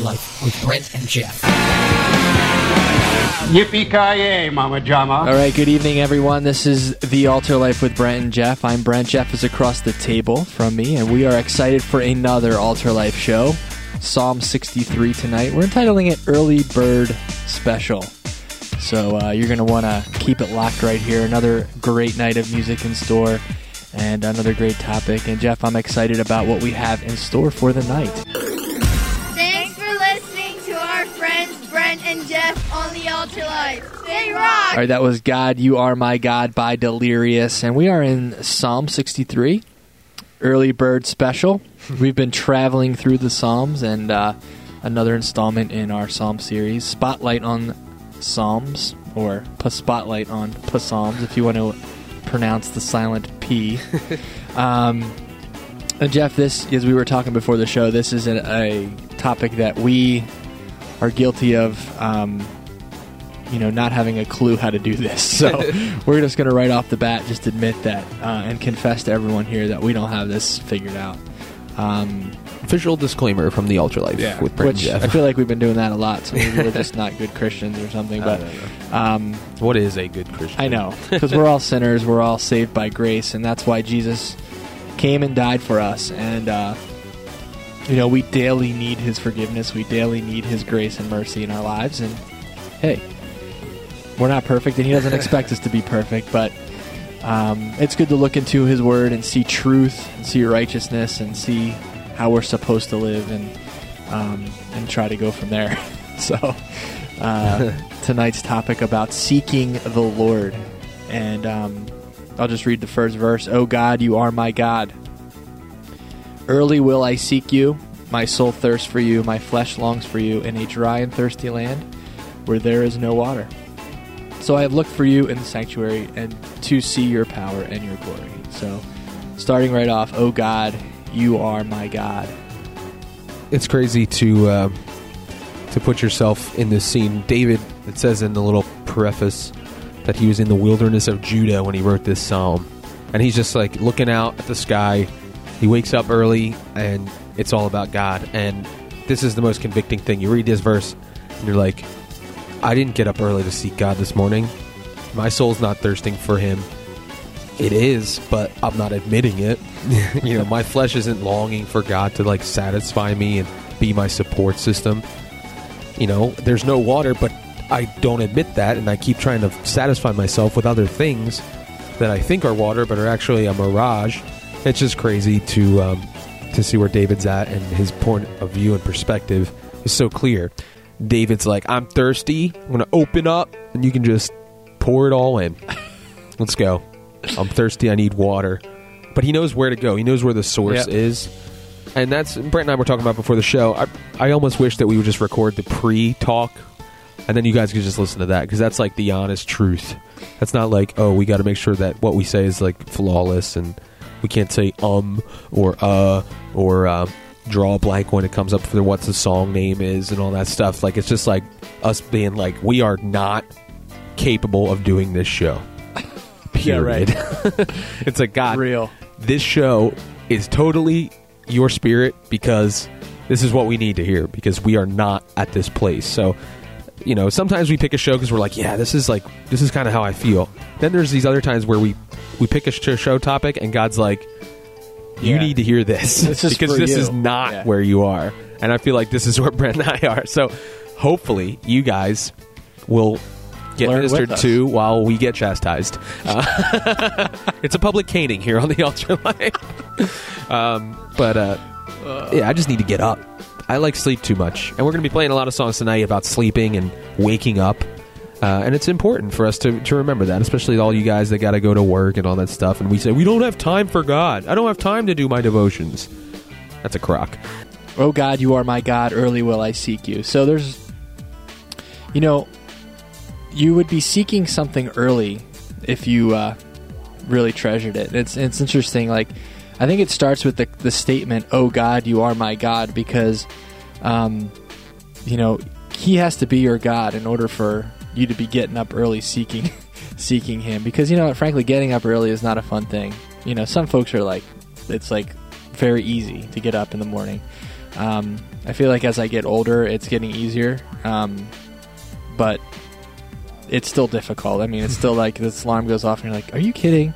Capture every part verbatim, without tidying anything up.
AltarLife with Brent and Geoff. Yippee-ki-yay, Mama Jama. All right, good evening, everyone. This is The AltarLife with Brent and Geoff. I'm Brent. Geoff is across the table from me, and we are excited for another AltarLife show. Psalm sixty-three tonight. We're entitling it Early Bird Special. So uh, you're going to want to keep it locked right here. Another great night of music in store and another great topic. And Geoff, I'm excited about what we have in store for the night. Thanks for listening to our friends Brent and Geoff on The AltarLife. Stay rock! All right, that was God, You Are My God by Delirious. And we are in Psalm sixty-three, Early Bird Special. We've been traveling through the Psalms and uh, another installment in our Psalm series, Spotlight on Psalms, or Spotlight on Psalms, if you want to pronounce the silent P. um, and Geoff, this, as we were talking before the show, this is a, a topic that we are guilty of, um, you know, not having a clue how to do this. So we're just going to right off the bat just admit that uh, and confess to everyone here that we don't have this figured out. Um, Official disclaimer from The AltarLife yeah, with Brent which and Geoff. I feel like we've been doing that a lot, so maybe we're just not good Christians or something. But no, no, no. Um, what is a good Christian? I know, because we're all sinners, we're all saved by grace, and that's why Jesus came and died for us. And uh, you know, we daily need His forgiveness, we daily need His grace and mercy in our lives. And hey, we're not perfect, and He doesn't expect us to be perfect, but. Um, it's good to look into His Word and see truth and see righteousness and see how we're supposed to live and um, and try to go from there. So uh, tonight's topic about seeking the Lord. And um, I'll just read the first verse. Oh God, You are my God. Early will I seek You. My soul thirsts for You. My flesh longs for You in a dry and thirsty land where there is no water. So I have looked for You in the sanctuary and to see Your power and Your glory. So starting right off, oh God, You are my God. It's crazy to uh, to put yourself in this scene. David, it says in the little preface that he was in the wilderness of Judah when he wrote this psalm. And he's just like looking out at the sky. He wakes up early and it's all about God. And this is the most convicting thing. You read this verse and you're like, I didn't get up early to seek God this morning. My soul's not thirsting for Him. It is, but I'm not admitting it. You know, my flesh isn't longing for God to, like, satisfy me and be my support system. You know, there's no water, but I don't admit that, and I keep trying to satisfy myself with other things that I think are water but are actually a mirage. It's just crazy to, um, to see where David's at, and his point of view and perspective is so clear. David's like, I'm thirsty. I'm going to open up, and you can just pour it all in. Let's go. I'm thirsty. I need water. But he knows where to go. He knows where the source yep. is. And that's, Brent and I were talking about before the show, I, I almost wish that we would just record the pre-talk, and then you guys could just listen to that, because that's like the honest truth. That's not like, oh, we got to make sure that what we say is like flawless, and we can't say um or uh or uh. draw a blank when it comes up for what the song name is and all that stuff. Like, it's just like us being like, we are not capable of doing this show. Period. Yeah, right. It's like, God, real. This show is totally Your Spirit, because this is what we need to hear, because we are not at this place. So, you know, sometimes we pick a show because we're like, yeah, this is like, this is kind of how I feel. Then there's these other times where we, we pick a show topic and God's like, You yeah. need to hear this, this because this you. is not yeah. where you are. And I feel like this is where Brent and I are. So hopefully you guys will get Learn ministered to while we get chastised. Uh, it's a public caning here on The AltarLife. um, but uh, uh, yeah, I just need to get up. I like sleep too much. And we're going to be playing a lot of songs tonight about sleeping and waking up. Uh, and it's important for us to, to remember that, especially all you guys that got to go to work and all that stuff. And we say, we don't have time for God. I don't have time to do my devotions. That's a crock. Oh, God, You are my God. Early will I seek You. So there's, you know, you would be seeking something early if you uh, really treasured it. It's it's interesting. Like, I think it starts with the, the statement, oh, God, You are my God, because, um, you know, He has to be your God in order for you to be getting up early seeking seeking Him, because, you know, frankly, getting up early is not a fun thing. You know, some folks are like, it's like very easy to get up in the morning. Um, I feel like as I get older, it's getting easier, um, but it's still difficult. I mean, it's still like this alarm goes off and you're like, are you kidding?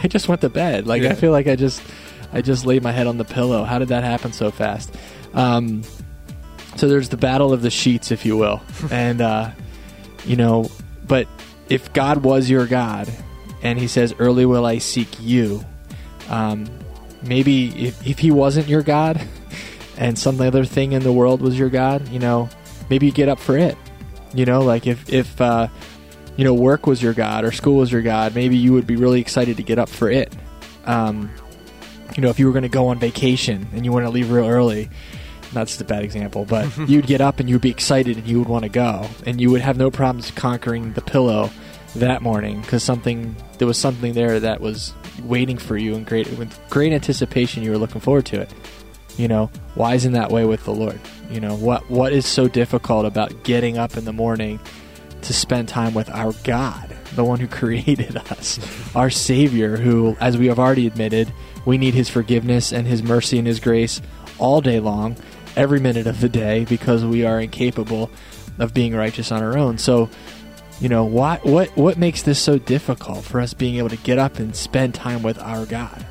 I just went to bed. Like, yeah. I feel like I just, I just laid my head on the pillow. How did that happen so fast? Um, so there's the battle of the sheets, if you will. And, uh, you know, but if God was your God and he says, early will I seek you, um, maybe if, if he wasn't your God and some other thing in the world was your God, you know, maybe you get up for it. You know, like if, if uh, you know, work was your God or school was your God, maybe you would be really excited to get up for it. Um, you know, if you were going to go on vacation and you want to leave real early, that's a bad example, but you'd get up and you'd be excited and you would want to go. And you would have no problems conquering the pillow that morning because something there was something there that was waiting for you, and great, with great anticipation you were looking forward to it. You know, why isn't that way with the Lord? You know, what what is so difficult about getting up in the morning to spend time with our God, the one who created us, our Savior, who, as we have already admitted, we need his forgiveness and his mercy and his grace all day long, every minute of the day, because we are incapable of being righteous on our own. So, you know, why, what, what makes this so difficult for us being able to get up and spend time with our God?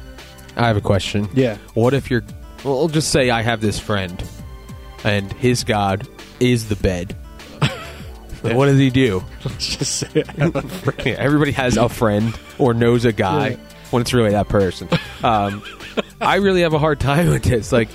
I have a question. Yeah. What if you're... Well, I'll just say I have this friend, and his God is the bed. Yeah. What does he do? Let's just say I have a friend. Yeah, everybody has a friend or knows a guy yeah. when it's really that person. Um, I really have a hard time with this. Like,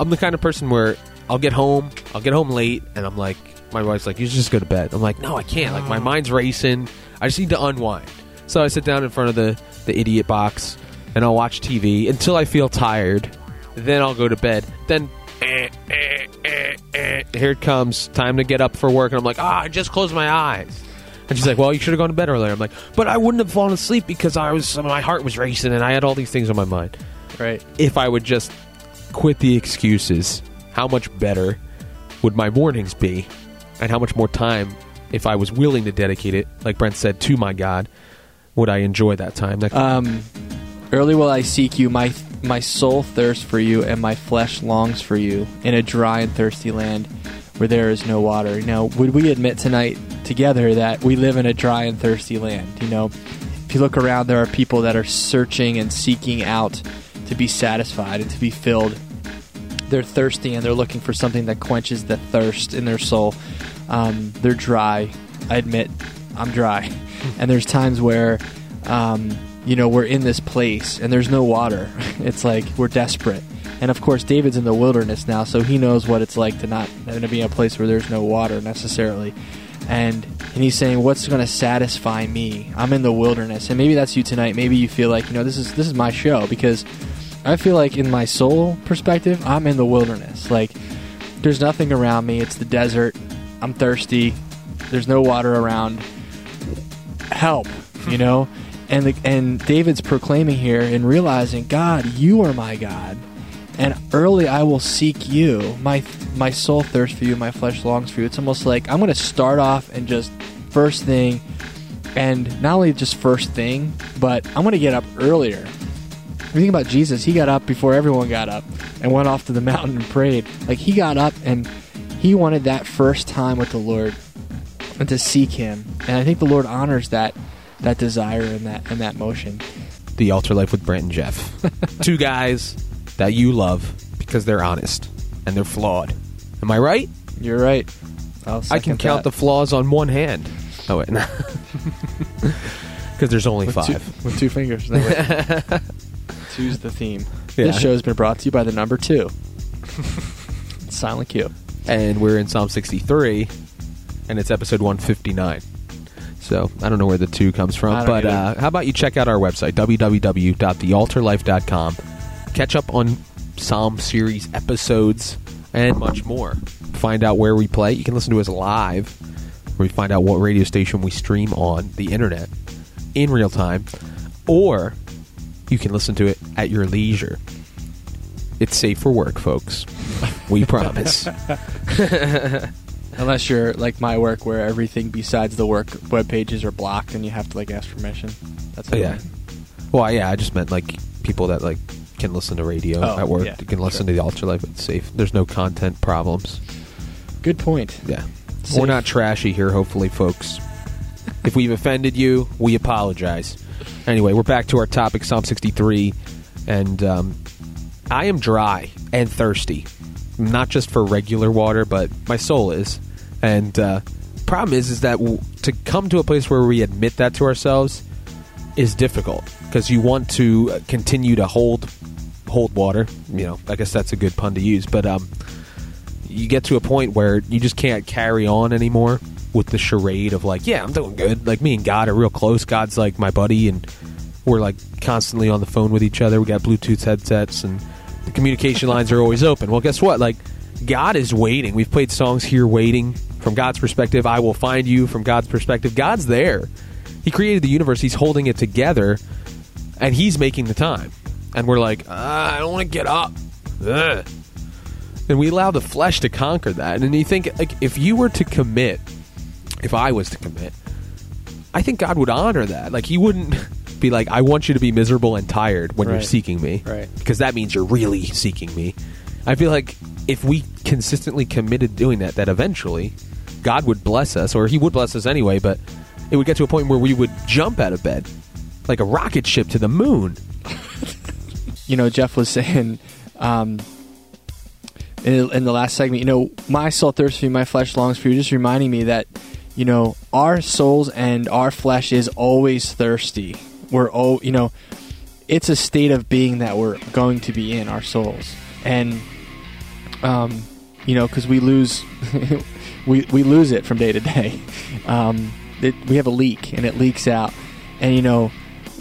I'm the kind of person where I'll get home, I'll get home late, and I'm like, my wife's like, you should just go to bed. I'm like, no, I can't. Like, my mind's racing. I just need to unwind. So I sit down in front of the, the idiot box, and I'll watch T V until I feel tired. Then I'll go to bed. Then eh, eh, eh, eh, here it comes. Time to get up for work. And I'm like, ah, I just closed my eyes. And she's like, well, you should have gone to bed earlier. I'm like, but I wouldn't have fallen asleep because I was my heart was racing and I had all these things on my mind. Right. If I would just quit the excuses, how much better would my mornings be? And how much more time, if I was willing to dedicate it, like Brent said, to my God, would I enjoy that time? That- um, early will I seek you, my... Th- My soul thirsts for you, and my flesh longs for you in a dry and thirsty land where there is no water. Now, would we admit tonight together that we live in a dry and thirsty land? You know, if you look around, there are people that are searching and seeking out to be satisfied and to be filled. They're thirsty, and they're looking for something that quenches the thirst in their soul. Um, they're dry. I admit, I'm dry. And there's times where... Um, you know, we're in this place and there's no water. It's like we're desperate. And of course, David's in the wilderness now, so he knows what it's like to not to be in a place where there's no water necessarily. And and he's saying, what's going to satisfy me? I'm in the wilderness. And maybe that's you tonight. Maybe you feel like, you know, this is this is my show, because I feel like in my soul perspective, I'm in the wilderness. Like, there's nothing around me. It's the desert. I'm thirsty. There's no water around. Help, you know? And the, and David's proclaiming here and realizing, God, you are my God, and early I will seek you. My my soul thirsts for you, my flesh longs for you. It's almost like I'm going to start off and just first thing, and not only just first thing, but I'm going to get up earlier. If you think about Jesus, he got up before everyone got up and went off to the mountain and prayed. Like, he got up and he wanted that first time with the Lord and to seek him. And I think the Lord honors that. That desire and that and that motion. The Altar Life with Brent and Geoff. Two guys that you love because they're honest and they're flawed. Am I right? You're right. I'll I can that. count the flaws on one hand. Oh, wait. Because there's only with five. Two, with two fingers. No, two's the theme. Yeah. This show has been brought to you by the number two. Silent Q. And we're in Psalm sixty-three, and it's episode one fifty-nine. So I don't know where the two comes from, but uh, how about you check out our website, w w w dot the altar life dot com. Catch up on Psalm series episodes and much more. Find out where we play. You can listen to us live, where we find out what radio station we stream on the internet in real time, or you can listen to it at your leisure. It's safe for work, folks. We promise. Unless you're like my work, where everything besides the work web pages are blocked and you have to like ask permission. That's oh, yeah. Well, yeah, I just meant like people that like can listen to radio oh, at work. Yeah, you can listen sure. to the AltarLife. It's safe. There's no content problems. Good point. Yeah. Safe. We're not trashy here, hopefully, folks. If we've offended you, we apologize. Anyway, we're back to our topic, Psalm sixty-three. And um, I am dry and thirsty. Not just for regular water, but my soul is. And uh, the problem is, is that w- to come to a place where we admit that to ourselves is difficult. Because you want to continue to hold hold water. You know, I guess that's a good pun to use. But um, you get to a point where you just can't carry on anymore with the charade of like, yeah, I'm doing good. Like, me and God are real close. God's like my buddy, and we're like constantly on the phone with each other. We got Bluetooth headsets, and the communication lines are always open. Well, guess what? Like, God is waiting. We've played songs here, Waiting, from God's perspective. I Will Find You, from God's perspective. God's there. He created the universe. He's holding it together. And he's making the time. And we're like, ah, I don't want to get up. Ugh. And we allow the flesh to conquer that. And you think, like, if you were to commit, if I was to commit, I think God would honor that. Like, he wouldn't be like, I want you to be miserable and tired when right. you're seeking me. Right. Because that means you're really seeking me. I feel like if we consistently committed doing that, that eventually God would bless us, or he would bless us anyway, but it would get to a point where we would jump out of bed like a rocket ship to the moon. You know, Geoff was saying um, in, in the last segment, you know, my soul thirsts for you, my flesh longs for you, just reminding me that, you know, our souls and our flesh is always thirsty. We're, oh, you know, it's a state of being that we're going to be in, our souls. And, um, you know, because we lose, we, we lose it from day to day. Um, it, we have a leak, and it leaks out. And, you know,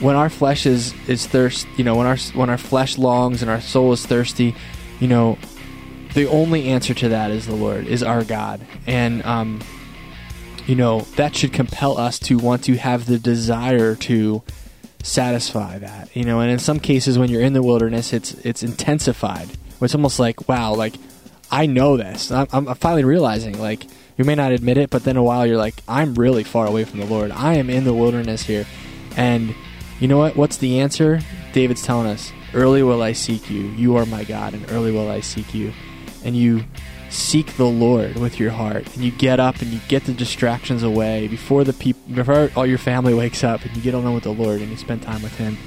when our flesh is, is thirst, you know, when our when our flesh longs and our soul is thirsty, you know, the only answer to that is the Lord, is our God. And, um, you know, that should compel us to want to have the desire to satisfy that, you know. And in some cases, when you're in the wilderness, it's it's intensified. It's almost like, wow, like, I know this. I'm, I'm finally realizing, like, you may not admit it, but then a while you're like, I'm really far away from the Lord. I am in the wilderness here. And you know what? What's the answer? David's telling us, early will I seek you. You are my God, and early will I seek you. And you seek the Lord with your heart. And you get up and you get the distractions away before the people, before all your family wakes up, and you get alone with the Lord and you spend time with him.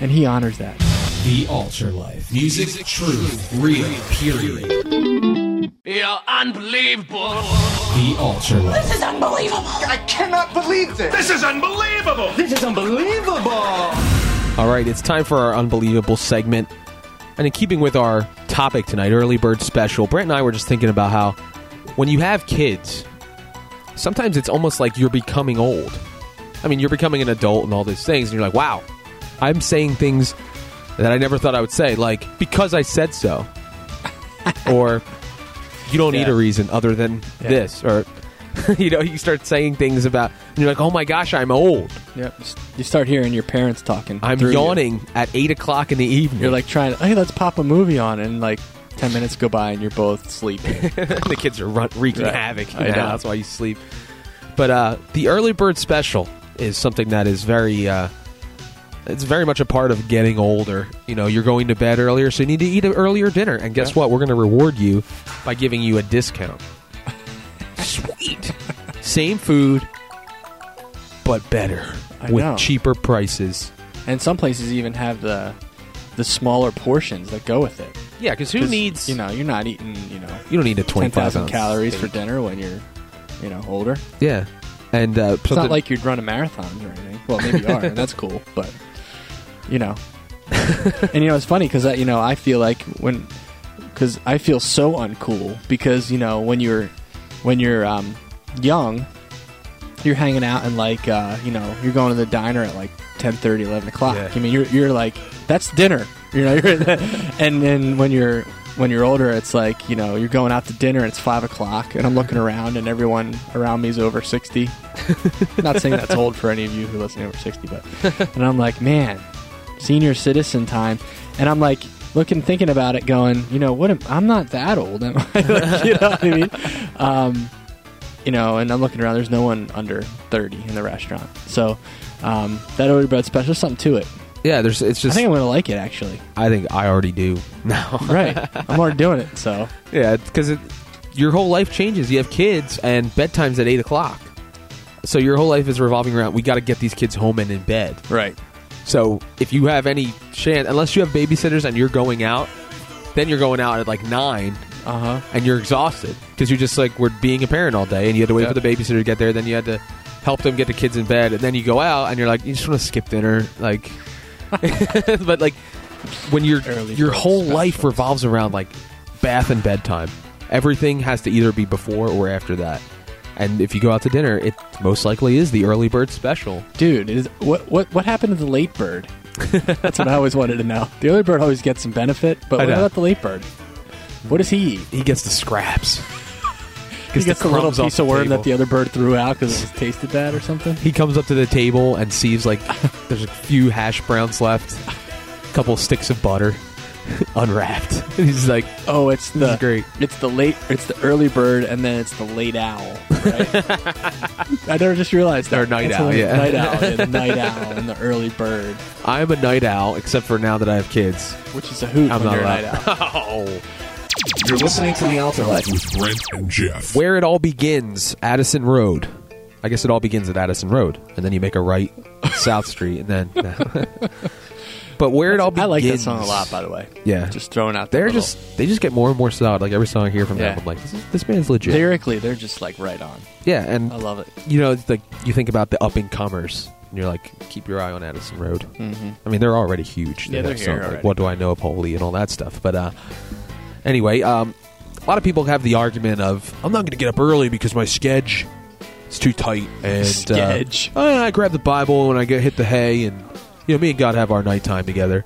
And he honors that. The AltarLife. Music, truth, real, period. You're unbelievable. The AltarLife. This is unbelievable. I cannot believe this. This is unbelievable. This is unbelievable. All right, it's time for our unbelievable segment. And in keeping with our topic tonight, Early Bird Special, Brent and I were just thinking about how when you have kids, sometimes it's almost like you're becoming old. I mean, you're becoming an adult and all these things, and you're like, wow, I'm saying things that I never thought I would say, like, because I said so. Or, you don't yeah. need a reason other than yeah. this. Or, you know, you start saying things about, and you're like, oh my gosh, I'm old. Yep. You start hearing your parents talking. I'm yawning you. at eight o'clock in the evening. You're like trying, hey, let's pop a movie on. And like ten minutes go by and you're both sleeping. The kids are run- wreaking right. havoc. You know? know. That's why you sleep. But uh, the Early Bird Special is something that is very... Uh, It's very much a part of getting older. You know, you're going to bed earlier, so you need to eat an earlier dinner. And guess yeah. what? We're going to reward you by giving you a discount. Sweet. Same food, but better. I with know. Cheaper prices. And some places even have the the smaller portions that go with it. Yeah, because who Cause, needs... You know, you're not eating, you know... You don't need a twenty-five thousand calories steak. For dinner when you're, you know, older. Yeah. and uh, It's not like you'd run a marathon or anything. Well, maybe you are, and that's cool, but... You know, and you know, it's funny because, you know, I feel like when, because I feel so uncool because, you know, when you're, when you're um, young, you're hanging out and like, uh, you know, you're going to the diner at like ten thirty, eleven o'clock. Yeah. I mean, you're, you're like, that's dinner, you know, you're and then when you're, when you're older, it's like, you know, you're going out to dinner and it's five o'clock and I'm looking around and everyone around me is over sixty. I'm not saying that's old for any of you who listen over sixty, but, and I'm like, man. Senior citizen time, and I'm like looking, thinking about it, going, you know, what? Am, I'm not that old, am I? Like, you know what I mean? Um, you know, and I'm looking around. There's no one under thirty in the restaurant, so um, that Early Bird Special, something to it. Yeah, there's. It's just. I think I'm gonna like it actually. I think I already do. No, right. I'm already doing it. So yeah, because your whole life changes. You have kids, and bedtime's at eight o'clock. So your whole life is revolving around. We got to get these kids home and in bed. Right. So if you have any chance, unless you have babysitters and you're going out, then you're going out at like nine. Uh huh. And you're exhausted because you just like were being a parent all day, and you had to wait yeah. for the babysitter to get there. Then you had to help them get the kids in bed, and then you go out and you're like, you just want to skip dinner, like. But like when your Early your whole specials. life revolves around like bath and bedtime, everything has to either be before or after that. And if you go out to dinner, it most likely is the early bird special. Dude, is what what what happened to the late bird? That's what I always wanted to know. The early bird always gets some benefit, but what about the late bird? What does he eat? He gets the scraps. He gets a little piece of worm that the other bird threw out because it tasted bad or something. He comes up to the table and sees, like, there's a few hash browns left, a couple sticks of butter, unwrapped. And he's like, "Oh, it's the great. It's the late. It's the early bird, and then it's the late owl." Right? I never just realized that. Or night owl, yeah. night owl, yeah, the night owl, and the early bird. I'm a night owl, except for now that I have kids, which is a hoot. I'm not a night owl. Oh. You're listening to The AltarLife with Brent and Geoff. Where it all begins, Addison Road. I guess it all begins at Addison Road, and then you make a right, South Street, and then. No. But where That's, it all begins. I like that song a lot, by the way. Yeah, just throwing out. They're little... just they just get more and more solid. Like every song I hear from yeah. them, I'm like, this, is, this band's legit. Lyrically, they're just like right on. Yeah, and I love it. You know, it's like you think about the up and comers, and you're like, keep your eye on Addison Road. Mm-hmm. I mean, they're already huge. They yeah, they're here songs, already. Like, what do I know of Holy and all that stuff, but. uh Anyway, um, a lot of people have the argument of, I'm not going to get up early because my schedule is too tight. And Skedge. Uh, I grab the Bible and I get hit the hay, and you know, me and God have our nighttime together.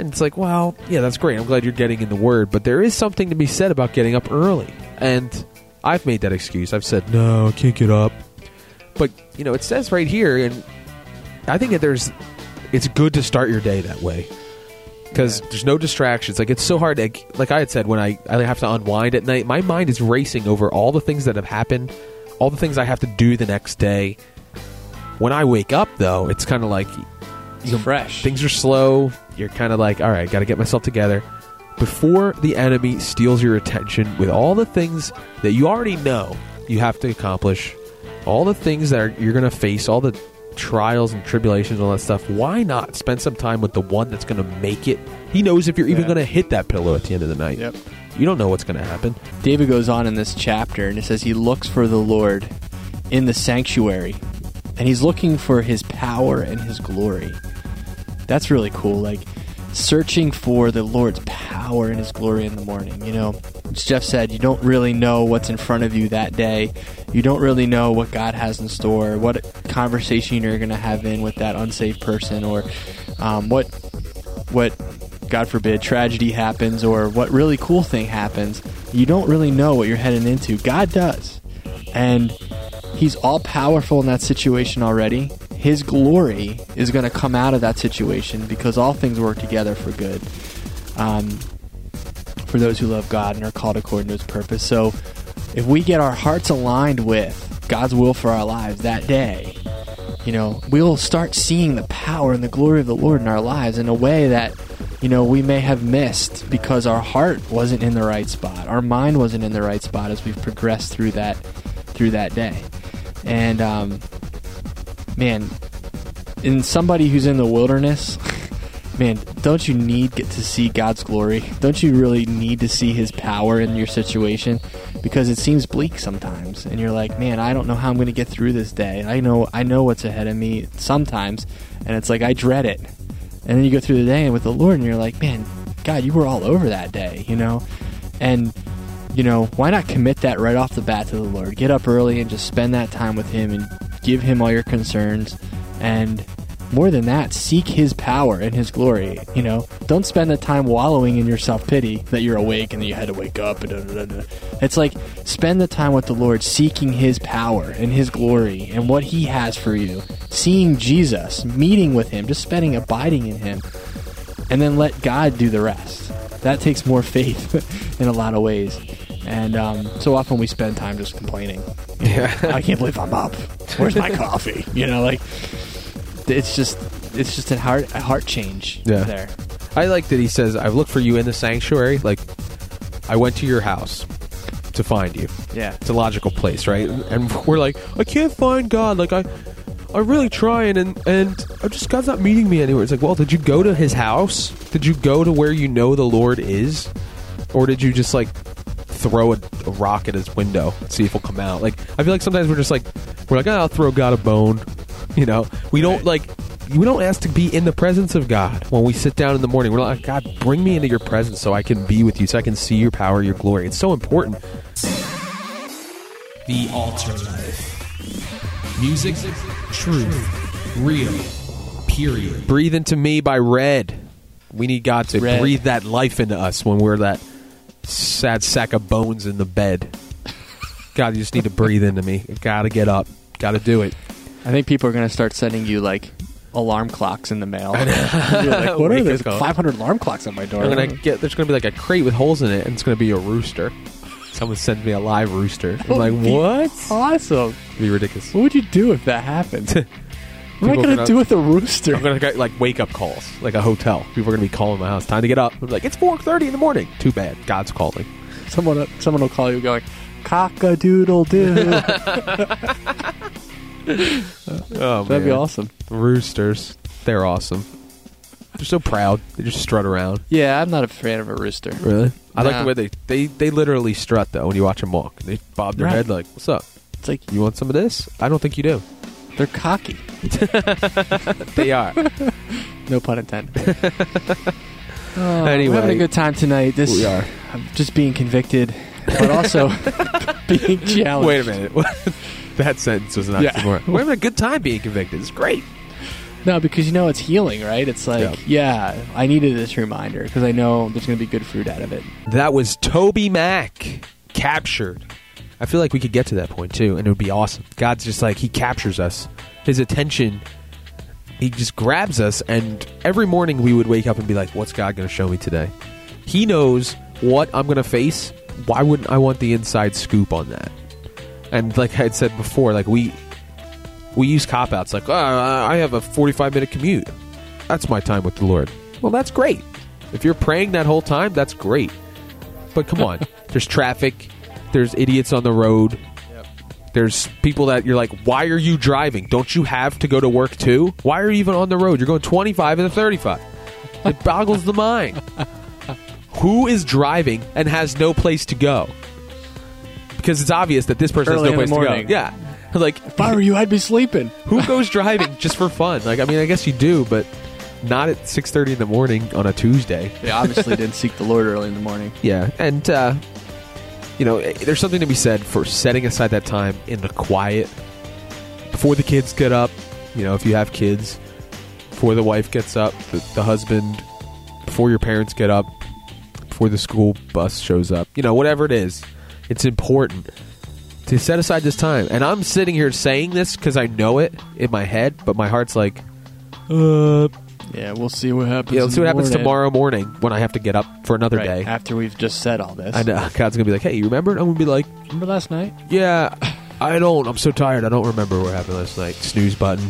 And it's like, wow, yeah, that's great. I'm glad you're getting in the Word. But there is something to be said about getting up early. And I've made that excuse. I've said, no, I can't get up. But, you know, it says right here, and I think that there's, it's good to start your day that way. Because yeah. there's no distractions. Like, it's so hard. Like, like I had said, when I, I have to unwind at night, my mind is racing over all the things that have happened, all the things I have to do the next day. When I wake up, though, it's kind of like... It's fresh. Things are slow. You're kind of like, all right, got to get myself together. Before the enemy steals your attention with all the things that you already know you have to accomplish, all the things that are, you're going to face, all the... trials and tribulations and all that stuff, why not spend some time with the one that's going to make it? He knows if you're even yeah. going to hit that pillow at the end of the night. Yep. You don't know what's going to happen. David goes on in this chapter and it says he looks for the Lord in the sanctuary, and he's looking for his power and his glory. That's really cool. Like searching for the Lord's power and his glory in the morning. You know, as Geoff said, you don't really know what's in front of you that day. You don't really know what God has in store, what conversation you're going to have in with that unsaved person, or um, what, what, God forbid, tragedy happens, or what really cool thing happens. You don't really know what you're heading into. God does. And he's all-powerful in that situation already. His glory is going to come out of that situation because all things work together for good. Um... for those who love God and are called according to his purpose. So if we get our hearts aligned with God's will for our lives that day, you know, we'll start seeing the power and the glory of the Lord in our lives in a way that, you know, we may have missed because our heart wasn't in the right spot. Our mind wasn't in the right spot as we've progressed through that, through that day. And, um, man, in somebody who's in the wilderness... Man, don't you need get to see God's glory? Don't you really need to see his power in your situation? Because it seems bleak sometimes. And you're like, man, I don't know how I'm going to get through this day. I know I know what's ahead of me sometimes. And it's like, I dread it. And then you go through the day with the Lord and you're like, man, God, you were all over that day, you know? And, you know, why not commit that right off the bat to the Lord? Get up early and just spend that time with him and give him all your concerns. And... more than that, seek his power and his glory, you know? Don't spend the time wallowing in your self-pity that you're awake and that you had to wake up. And da, da, da. It's like, spend the time with the Lord seeking his power and his glory and what he has for you. Seeing Jesus, meeting with him, just spending, abiding in him. And then let God do the rest. That takes more faith in a lot of ways. And um, so often we spend time just complaining. You know, yeah. I can't believe I'm up. Where's my coffee? You know, like... It's just it's just a heart a heart change yeah. there. I like that he says, I've looked for you in the sanctuary. Like, I went to your house to find you. Yeah. It's a logical place, right? And we're like, I can't find God. Like, I... I'm really trying, and, and I just, God's not meeting me anywhere. It's like, well, did you go to his house? Did you go to where you know the Lord is? Or did you just, like, throw a, a rock at his window and see if he'll come out? Like, I feel like sometimes we're just like, we're like, oh, I'll throw God a bone. You know? We don't, like, we don't ask to be in the presence of God when we sit down in the morning. We're like, God, bring me into your presence so I can be with you, so I can see your power, your glory. It's so important. The altar life. Music. Truth. Real. Period. Breathe Into Me by Red. We need God to Red. breathe that life into us when we're that sad sack of bones in the bed. God, you just need to breathe into me. Gotta get up. Gotta do it. I think people are going to start sending you, like, alarm clocks in the mail. You're like, what are those? five hundred alarm clocks on my door. I'm gonna get, there's going to be, like, a crate with holes in it, and it's going to be a rooster. Someone sends me a live rooster. I'm like, what? Awesome. It'd be ridiculous. What would you do if that happened? What am I going to do with a rooster? I'm going to get, like, wake-up calls, like a hotel. People are going to be calling my house. Time to get up. I'm like, it's four thirty in the morning. Too bad. God's calling. Someone someone will call you going, cock-a-doodle-doo. Oh, that'd be awesome. Roosters. They're awesome. They're so proud. They just strut around. Yeah, I'm not a fan of a rooster. Really? I nah. like the way they, they, they literally strut, though, when you watch them walk. They bob their right. head like, what's up? It's like, you want some of this? I don't think you do. They're cocky. They are. No pun intended. Oh, anyway. We're having a good time tonight. This, we are. I'm just being convicted, but also being challenged. Wait a minute. That sentence was not yeah. more. We're having a good time being convicted. It's great. No, because you know it's healing, right? It's like, yeah, yeah I needed this reminder because I know there's going to be good fruit out of it. That was Toby Mac, Captured. I feel like we could get to that point, too, and it would be awesome. God's just like, he captures us. His attention, he just grabs us, and every morning we would wake up and be like, what's God going to show me today? He knows what I'm going to face. Why wouldn't I want the inside scoop on that? And like I had said before, like we... We use cop-outs like, oh, I have a forty-five minute commute. That's my time with the Lord. Well, that's great. If you're praying that whole time, that's great. But come on. There's traffic. There's idiots on the road. Yep. There's people that you're like, why are you driving? Don't you have to go to work too? Why are you even on the road? You're going twenty-five and thirty-five. It boggles the mind. Who is driving and has no place to go? Because it's obvious that this person Early has no place to go. Yeah. Like, if I were you, I'd be sleeping. Who goes driving just for fun? Like, I mean, I guess you do, but not at six thirty in the morning on a Tuesday. They obviously didn't seek the Lord early in the morning. Yeah, and, uh, you know, there's something to be said for setting aside that time in the quiet before the kids get up, you know, if you have kids, before the wife gets up, the, the husband, before your parents get up, before the school bus shows up, you know, whatever it is, it's important to set aside this time. And I'm sitting here saying this because I know it in my head, but my heart's like, uh, yeah, we'll see what happens. Yeah, we'll see what happens tomorrow morning when I have to get up for another right, day. After we've just said all this. I know. God's going to be like, hey, you remember? And I'm going to be like, remember last night? Yeah, I don't. I'm so tired. I don't remember what happened last night. Snooze button.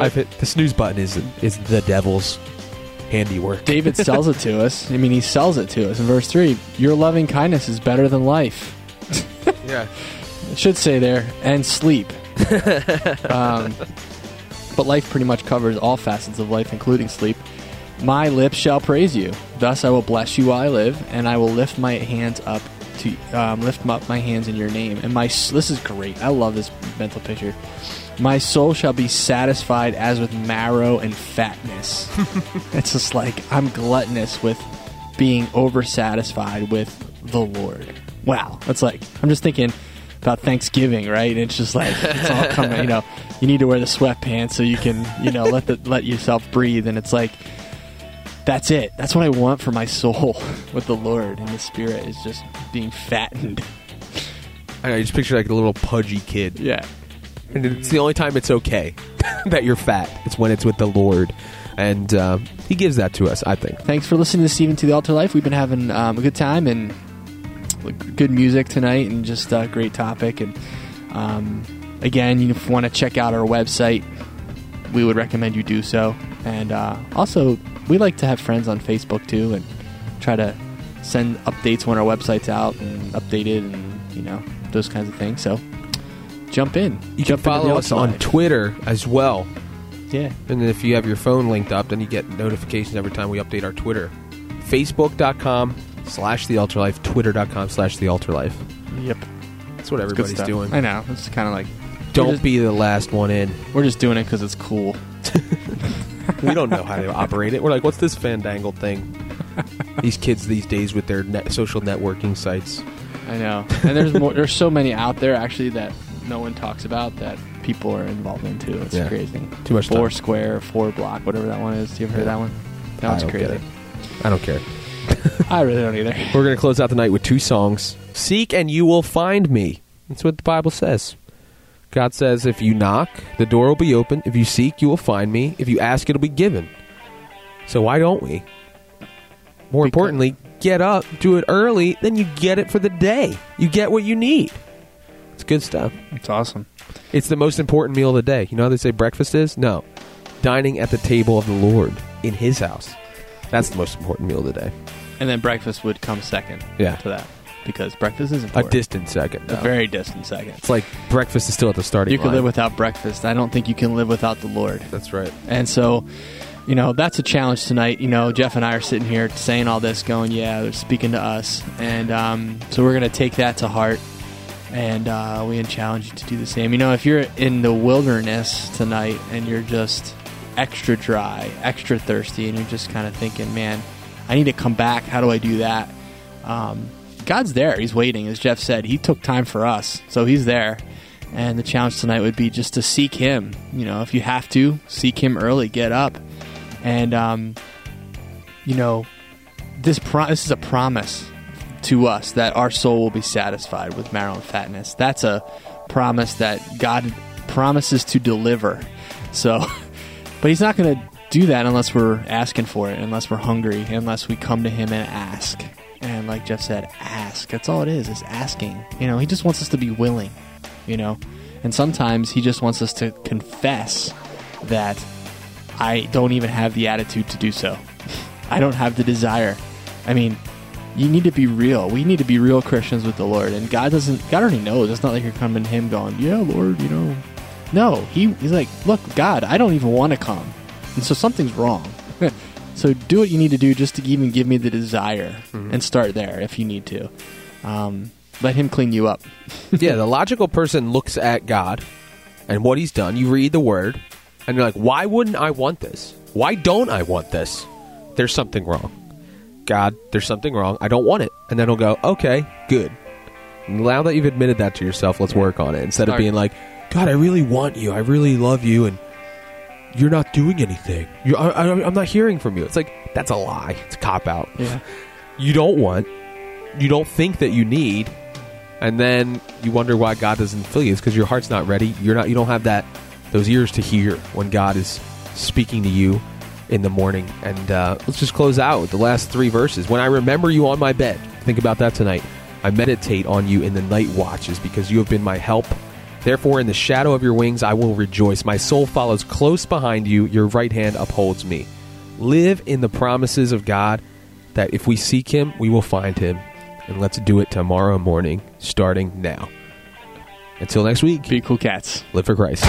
I've hit the snooze button is, is the devil's handiwork. David sells it to us. I mean, he sells it to us. In verse three, your loving kindness is better than life. Yeah, it should say there, and sleep. um, but life pretty much covers all facets of life, including sleep. My lips shall praise you. Thus I will bless you while I live, and I will lift my hands up to um, lift up my hands in your name. And my this is great. I love this mental picture. My soul shall be satisfied as with marrow and fatness. It's just like I'm gluttonous with being oversatisfied with the Lord. Wow, that's like, I'm just thinking about Thanksgiving, right? And it's just like, it's all coming, you know, you need to wear the sweatpants so you can, you know, let the, let yourself breathe. And it's like, that's it. That's what I want for my soul with the Lord and the Spirit is just being fattened. I know, you just picture like a little pudgy kid. Yeah. And it's the only time it's okay that you're fat. It's when it's with the Lord. And um, he gives that to us, I think. Thanks for listening this evening to The Altar Life. We've been having um, a good time and good music tonight and just a great topic. And um, again, you want to check out our website, we would recommend you do so. And uh, also, we like to have friends on Facebook too, and try to send updates when our website's out and updated, and you know, those kinds of things. So jump in. You jump can follow us on Twitter as well. Yeah. And then if you have your phone linked up, then you get notifications every time we update our Twitter. Facebook.com slash The AltarLife. Twitter.com slash The AltarLife. Yep. That's what everybody's doing. I know. It's kind of like... Don't just be the last one in. We're just doing it because it's cool. We don't know how to operate it. We're like, what's this fandangled thing? These kids these days with their net social networking sites. I know. And there's more, there's so many out there, actually, that no one talks about that people are involved in, too. It's yeah. crazy. Too much Four time. Square, four block, whatever that one is. You ever heard yeah. that one? That I one's crazy. I don't care. I really don't either. We're going to close out the night with two songs. Seek and you will find me. That's what the Bible says. God says, if you knock, the door will be open. If you seek, you will find me. If you ask, it'll be given. So why don't we? More because importantly, get up, do it early, then you get it for the day. You get what you need. It's good stuff. It's awesome. It's the most important meal of the day. You know how they say breakfast is? No. Dining at the table of the Lord in his house. That's the most important meal of the day. And then breakfast would come second yeah. to that. Because breakfast is important. A distant second. No. A very distant second. It's like breakfast is still at the starting line. You can line. live without breakfast. I don't think you can live without the Lord. That's right. And so, you know, that's a challenge tonight. You know, Geoff and I are sitting here saying all this, going, yeah, they're speaking to us. And um, so we're going to take that to heart. And uh, we challenge you to do the same. You know, if you're in the wilderness tonight and you're just extra dry, extra thirsty, and you're just kind of thinking, man, I need to come back. How do I do that? Um God's there. He's waiting. As Geoff said, he took time for us, so he's there. And the challenge tonight would be just to seek him. You know, if you have to, seek him early. Get up. And, um, you know, this pro- this is a promise to us that our soul will be satisfied with marrow and fatness. That's a promise that God promises to deliver. So, but he's not going to do that unless we're asking for it, unless we're hungry, unless we come to him and ask. And like Geoff said, ask. That's all it is, is asking. You know, he just wants us to be willing, you know. And sometimes he just wants us to confess that I don't even have the attitude to do so. I don't have the desire. I mean, you need to be real. We need to be real Christians with the Lord. And God doesn't, God already knows. It's not like you're coming to him going, yeah, Lord, you know. No, he, he's like, look, God, I don't even want to come. And so something's wrong. So do what you need to do just to even give me the desire mm-hmm. and start there if you need to. Um, let him clean you up. Yeah, the logical person looks at God and what he's done. You read the word and you're like, why wouldn't I want this? Why don't I want this? There's something wrong. God, there's something wrong. I don't want it. And then he'll go, okay, good. Now that you've admitted that to yourself, let's work on it. Instead start. of being like, God, I really want you. I really love you. And you're not doing anything. You're, I, I, I'm not hearing from you. It's like, that's a lie. It's a cop-out. Yeah. You don't want. You don't think that you need. And then you wonder why God doesn't fill you. It's because your heart's not ready. You're not. You don't have that. Those ears to hear when God is speaking to you in the morning. And uh, let's just close out with the last three verses. When I remember you on my bed. Think about that tonight. I meditate on you in the night watches because you have been my help. Therefore, in the shadow of your wings, I will rejoice. My soul follows close behind you. Your right hand upholds me. Live in the promises of God that if we seek him, we will find him. And let's do it tomorrow morning, starting now. Until next week. Be cool cats. Live for Christ.